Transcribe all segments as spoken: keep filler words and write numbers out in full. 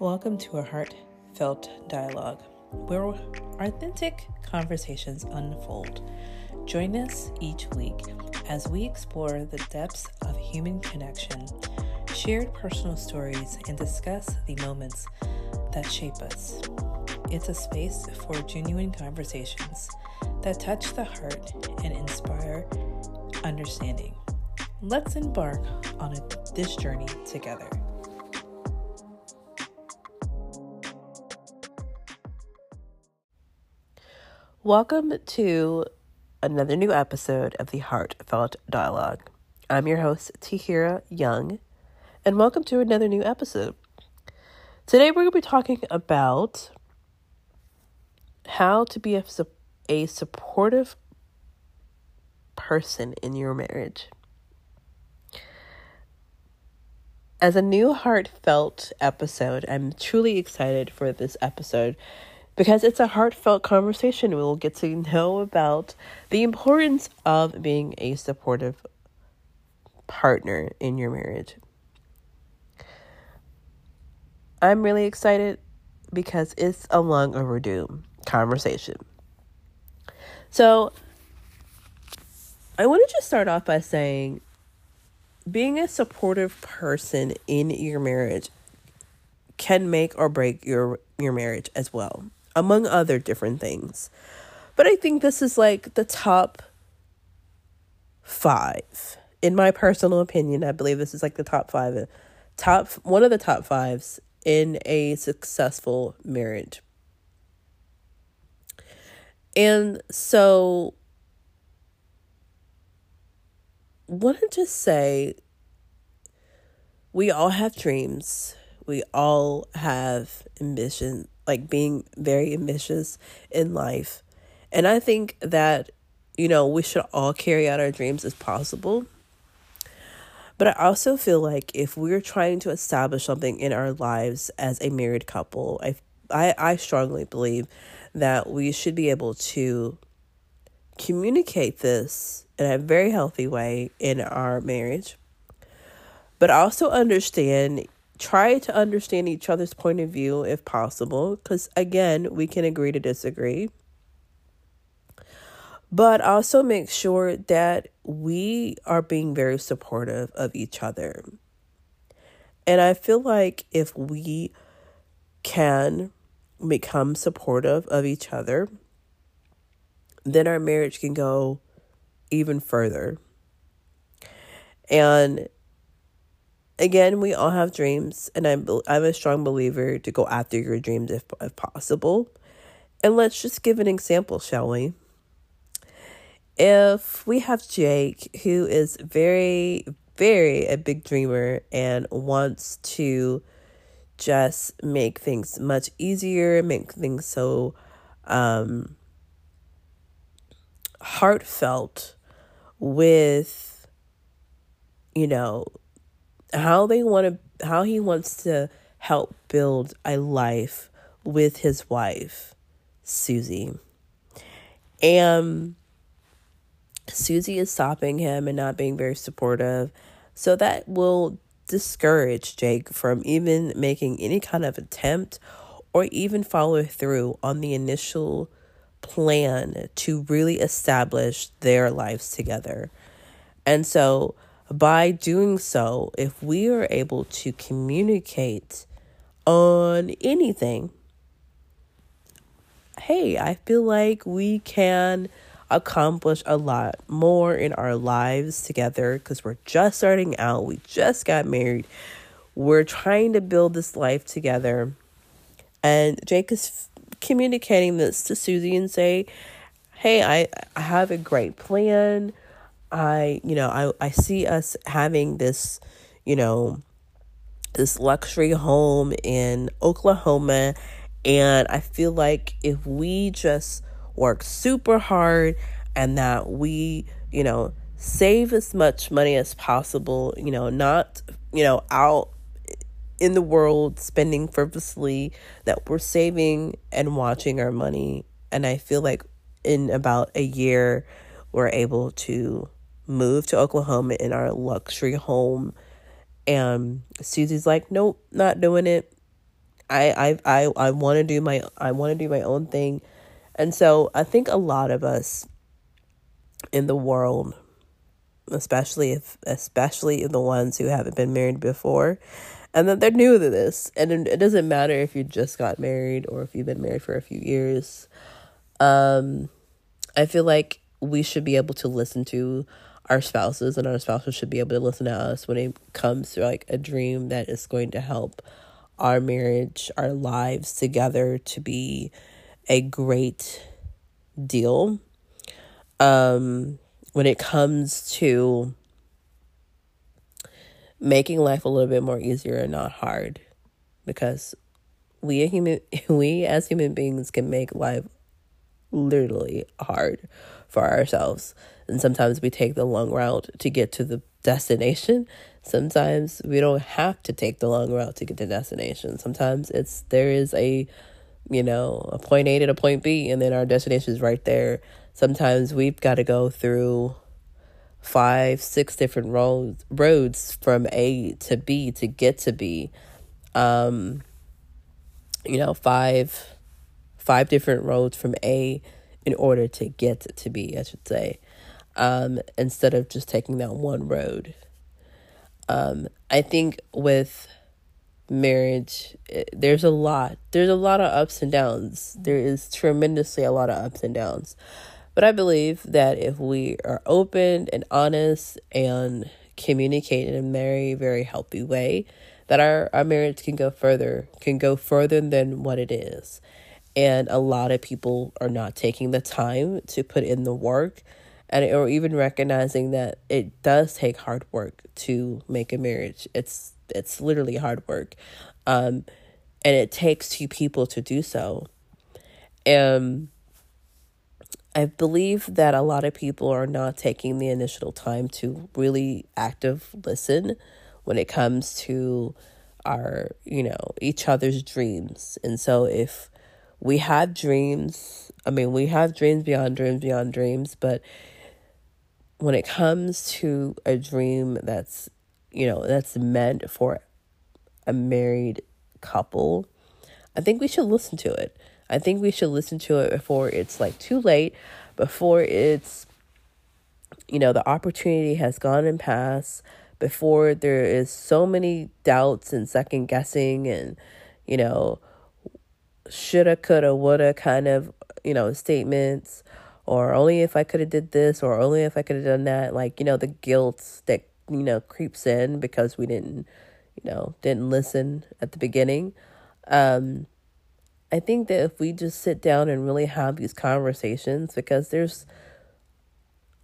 Welcome to a heartfelt dialogue where authentic conversations unfold. Join us each week as we explore the depths of human connection, shared personal stories, and discuss the moments that shape us. It's a space for genuine conversations that touch the heart and inspire understanding. Let's embark on a, this journey together. Welcome to another new episode of the Heartfelt Dialogue. I'm your host, Tahira Young, and welcome to another new episode. Today we're going to be talking about how to be a, a supportive person in your marriage. As a new heartfelt episode, I'm truly excited for this episode, because it's a heartfelt conversation. We'll get to know about the importance of being a supportive partner in your marriage. I'm really excited because it's a long overdue conversation. So I want to just start off by saying being a supportive person in your marriage can make or break your, your marriage as well, among other different things. But I think this is like the top five. In my personal opinion, I believe this is like the top five, top one of the top fives in a successful marriage. And so I want to just say we all have dreams. We all have ambition, like being very ambitious in life. And I think that, you know, we should all carry out our dreams as possible. But I also feel like if we're trying to establish something in our lives as a married couple, I, I, I strongly believe that we should be able to communicate this in a very healthy way in our marriage, but also understand Try to understand each other's point of view if possible, because again, we can agree to disagree. But also make sure that we are being very supportive of each other. And I feel like if we can become supportive of each other, then our marriage can go even further. And again, we all have dreams, and I'm, I'm a strong believer to go after your dreams if, if possible. And let's just give an example, shall we? If we have Jake, who is very, very a big dreamer and wants to just make things much easier, make things so um, heartfelt with, you know, how they want to, how he wants to help build a life with his wife, Susie. And Susie is stopping him and not being very supportive. So that will discourage Jake from even making any kind of attempt or even follow through on the initial plan to really establish their lives together. And so by doing so, if we are able to communicate on anything, hey, I feel like we can accomplish a lot more in our lives together, because we're just starting out. We just got married. We're trying to build this life together. And Jake is communicating this to Susie and say, hey, I, I have a great plan. I, you know, I, I see us having this, you know, this luxury home in Oklahoma. And I feel like if we just work super hard and that we, you know, save as much money as possible, you know, not, you know, out in the world spending frivolously, that we're saving and watching our money. And I feel like in about a year, we're able to move to Oklahoma in our luxury home. And Susie's like, nope, not doing it. I I I, I want to do my I want to do my own thing. And so I think a lot of us in the world, especially if especially the ones who haven't been married before, and that they're new to this, and it doesn't matter if you just got married or if you've been married for a few years. Um, I feel like we should be able to listen to our spouses, and our spouses should be able to listen to us when it comes to like a dream that is going to help our marriage, our lives together to be a great deal. Um, when it comes to making life a little bit more easier and not hard, because we human, we as human beings can make life literally hard for ourselves. And sometimes we take the long route to get to the destination. Sometimes we don't have to take the long route to get to destination. Sometimes it's, there is a, you know, a point A to a point B, and then our destination is right there. Sometimes we've got to go through five, six different roads, roads from A to B to get to B. Um, you know, five, five different roads from A in order to get to B, I should say, um, instead of just taking that one road. Um, I think with marriage, it, there's a lot. There's a lot of ups and downs. There is tremendously a lot of ups and downs. But I believe that if we are open and honest and communicate in a very, very healthy way, that our, our marriage can go further, can go further than what it is. And a lot of people are not taking the time to put in the work, and or even recognizing that it does take hard work to make a marriage. It's it's literally hard work. Um, and it takes two people to do so. And I believe that a lot of people are not taking the initial time to really active listen when it comes to our, you know, each other's dreams. And so if we have dreams, I mean, we have dreams beyond dreams beyond dreams, but when it comes to a dream that's, you know, that's meant for a married couple, I think we should listen to it. I think we should listen to it before it's like too late, before it's, you know, the opportunity has gone and passed, before there is so many doubts and second guessing and, you know, shoulda, coulda, woulda kind of, you know, statements, or only if I could have did this, or only if I could have done that. Like, you know, the guilt that, you know, creeps in because we didn't, you know, didn't listen at the beginning. Um, I think that if we just sit down and really have these conversations, because there's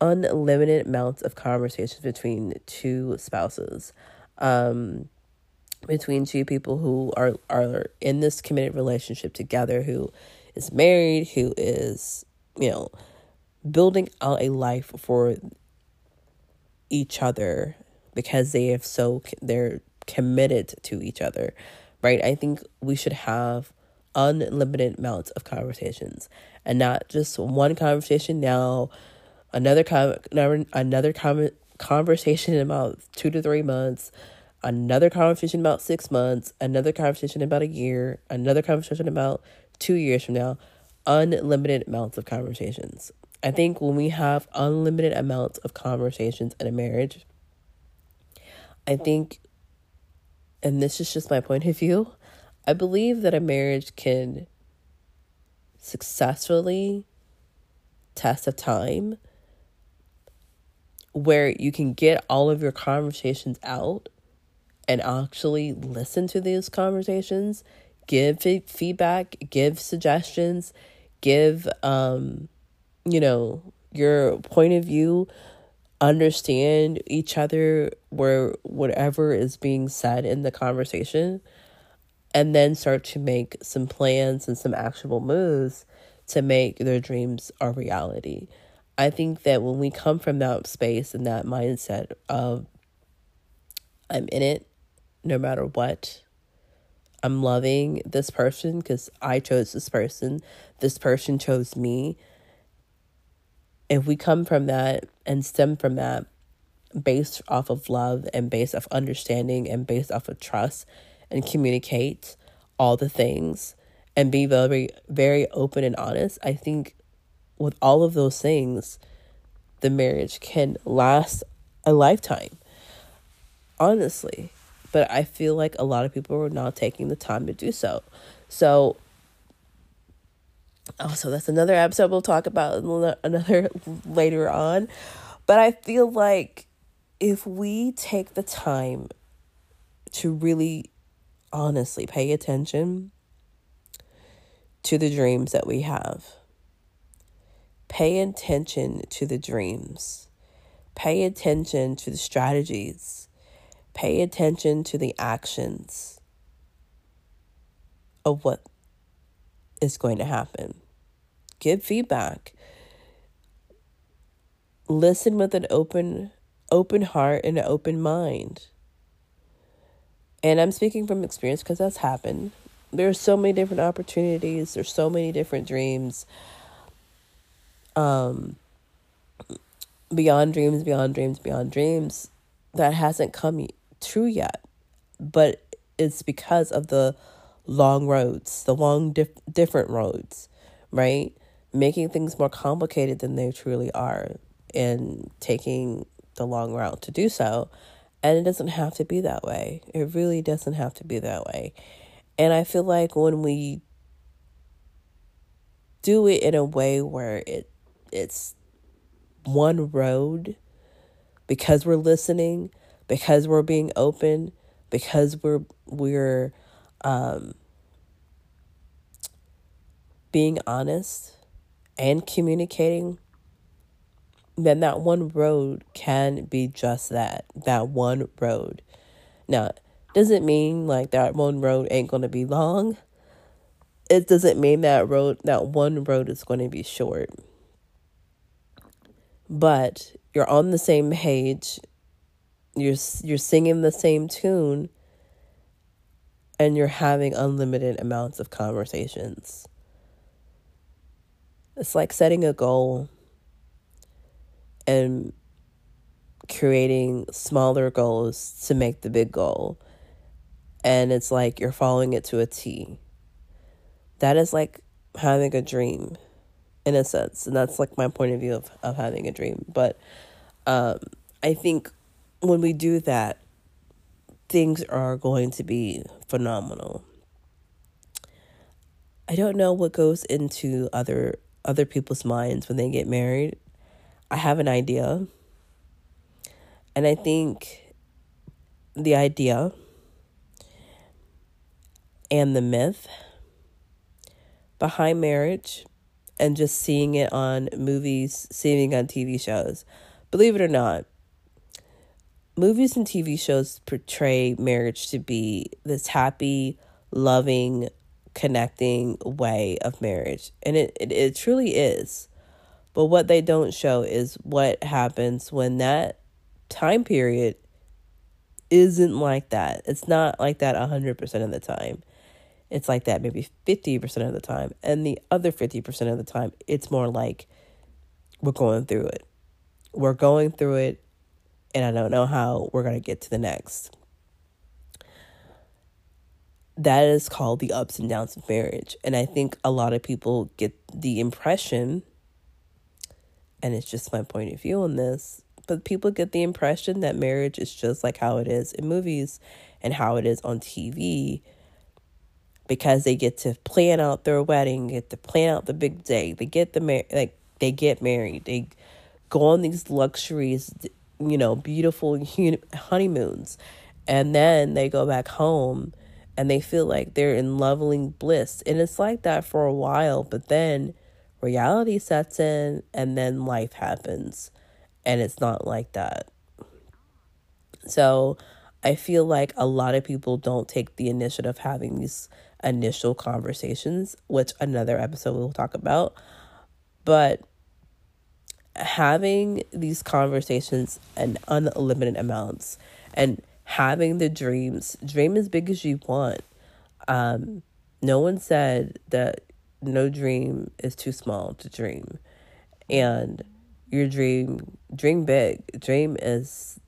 unlimited amounts of conversations between two spouses, um, between two people who are, are in this committed relationship together, who is married, who is, you know, building out a life for each other because they have so, they're committed to each other, right? I think we should have unlimited amounts of conversations, and not just one conversation now, another con- another con- conversation in about two to three months, another conversation about six months, another conversation about a year, another conversation about two years from now. Unlimited amounts of conversations. I think when we have unlimited amounts of conversations in a marriage, I think, and this is just my point of view, I believe that a marriage can successfully test a time where you can get all of your conversations out and actually listen to these conversations, give feedback, give suggestions, give, um, you know, your point of view, understand each other where whatever is being said in the conversation, and then start to make some plans and some actionable moves to make their dreams a reality. I think that when we come from that space and that mindset of, I'm in it no matter what, I'm loving this person because I chose this person, this person chose me. If we come from that and stem from that based off of love and based off understanding and based off of trust, and communicate, all the things and be very, very open and honest, I think with all of those things, the marriage can last a lifetime, honestly. But I feel like a lot of people are not taking the time to do so. So, also, that's another episode we'll talk about another later on. But I feel like if we take the time to really honestly pay attention to the dreams that we have, pay attention to the dreams, pay attention to the strategies, pay attention to the actions of what is going to happen. Give feedback. Listen with an open, open heart and an open mind. And I'm speaking from experience because that's happened. There are so many different opportunities. There's so many different dreams. Um, beyond dreams, beyond dreams, beyond dreams that hasn't come true yet. But it's because of the long roads, the long dif- different roads, right? Making things more complicated than they truly are and taking the long route to do so. And it doesn't have to be that way. It really doesn't have to be that way. And I feel like when we do it in a way where it it's one road, because we're listening, because we're being open, because we're we're um, being honest and communicating, then that one road can be just that, that one road. Now, doesn't mean like that one road ain't going to be long. It doesn't mean that road, that one road is going to be short. But you're on the same page. You're you're singing the same tune. And you're having unlimited amounts of conversations. It's like setting a goal and creating smaller goals to make the big goal. And it's like you're following it to a T. That is like having a dream in a sense. And that's like my point of view of, of having a dream. But um, I think when we do that, things are going to be phenomenal. I don't know what goes into other other people's minds when they get married. I have an idea. And I think the idea and the myth behind marriage and just seeing it on movies, seeing it on T V shows. Believe it or not, movies and T V shows portray marriage to be this happy, loving, connecting way of marriage. And it, it, it truly is. But what they don't show is what happens when that time period isn't like that. It's not like that one hundred percent of the time. It's like that maybe fifty percent of the time. And the other fifty percent of the time, it's more like we're going through it. We're going through it. And I don't know how we're going to get to the next. That is called the ups and downs of marriage. And I think a lot of people get the impression, and it's just my point of view on this, but people get the impression that marriage is just like how it is in movies and how it is on T V, because they get to plan out their wedding, get to plan out the big day, they get the mar- like they get married, they go on these luxuries, you know, beautiful honeymoons. And then they go back home and they feel like they're in loving bliss. And it's like that for a while, but then reality sets in and then life happens. And it's not like that. So I feel like a lot of people don't take the initiative of having these initial conversations, which another episode we'll talk about. But having these conversations in unlimited amounts and having the dreams, dream as big as you want. Um, no one said that no dream is too small to dream. And your dream, dream big, dream as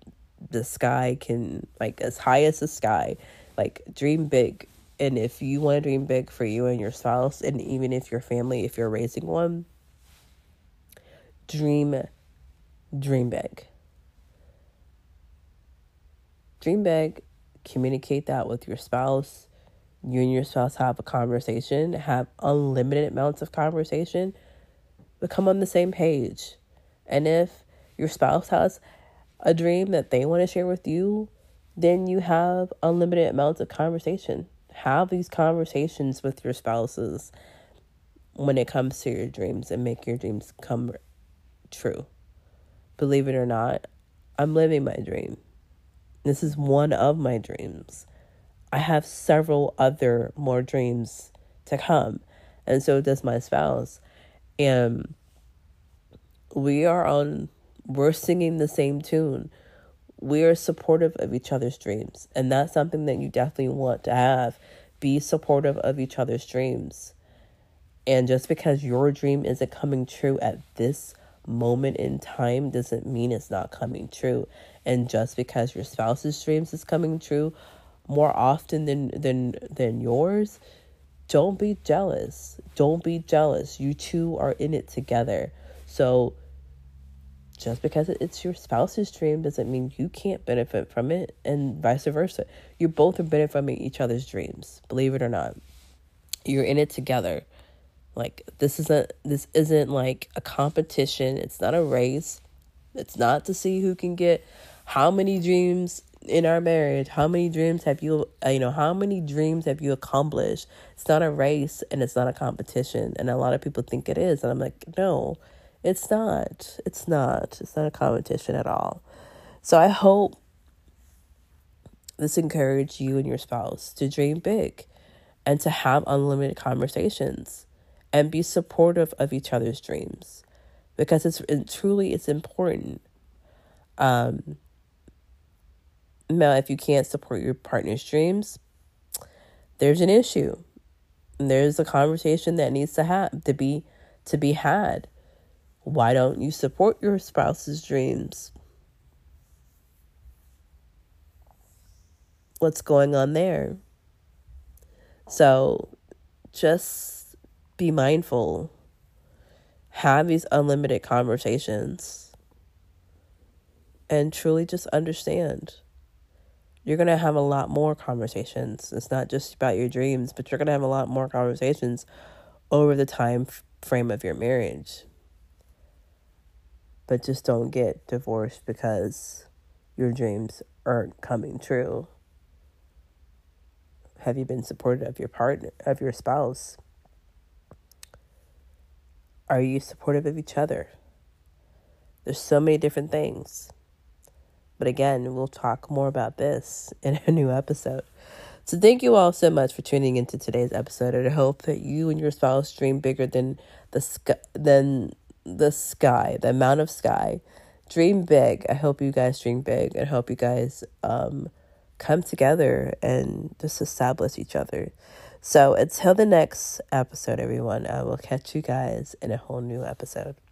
the sky can, like as high as the sky, like dream big, And if you want to dream big for you and your spouse, and even if your family, if you're raising one, dream, dream big. Dream big, communicate that with your spouse. You and your spouse have a conversation, have unlimited amounts of conversation, but come on the same page. And if your spouse has a dream that they want to share with you, then you have unlimited amounts of conversation. Have these conversations with your spouses when it comes to your dreams, and make your dreams come true. Believe it or not, I'm living my dream. This is one of my dreams. I have several other more dreams to come. And so does my spouse. And we are on, we're singing the same tune. We are supportive of each other's dreams. And that's something that you definitely want to have. Be supportive of each other's dreams. And just because your dream isn't coming true at this moment in time doesn't mean it's not coming true. And just because your spouse's dreams is coming true more often than than than yours, don't be jealous. Don't be jealous. You two are in it together. So just because it's your spouse's dream doesn't mean you can't benefit from it, and vice versa. You both are benefiting each other's dreams. Believe it or not, you're in it together. Like, this isn't this isn't like a competition. It's not a race. It's not to see who can get how many dreams in our marriage. How many dreams have you, you know, how many dreams have you accomplished? It's not a race, and it's not a competition. And a lot of people think it is. And I'm like, no, it's not. It's not. It's not a competition at all. So I hope this encouraged you and your spouse to dream big and to have unlimited conversations. And be supportive of each other's dreams, because it's it, truly it's important. Um, now, if you can't support your partner's dreams, there's an issue. And there's a conversation that needs to have to be to be had. Why don't you support your spouse's dreams? What's going on there? So, just. Be mindful. Have these unlimited conversations. And truly just understand. You're going to have a lot more conversations. It's not just about your dreams, but you're going to have a lot more conversations over the time f- frame of your marriage. But just don't get divorced because your dreams aren't coming true. Have you been supportive of your partner, of your spouse? Are you supportive of each other? There's so many different things. But again, we'll talk more about this in a new episode. So thank you all so much for tuning into today's episode. I hope that you and your spouse dream bigger than the sky, than the sky, the amount of sky. Dream big. I hope you guys dream big. I hope you guys um come together and just establish each other. So until the next episode, everyone, I will catch you guys in a whole new episode.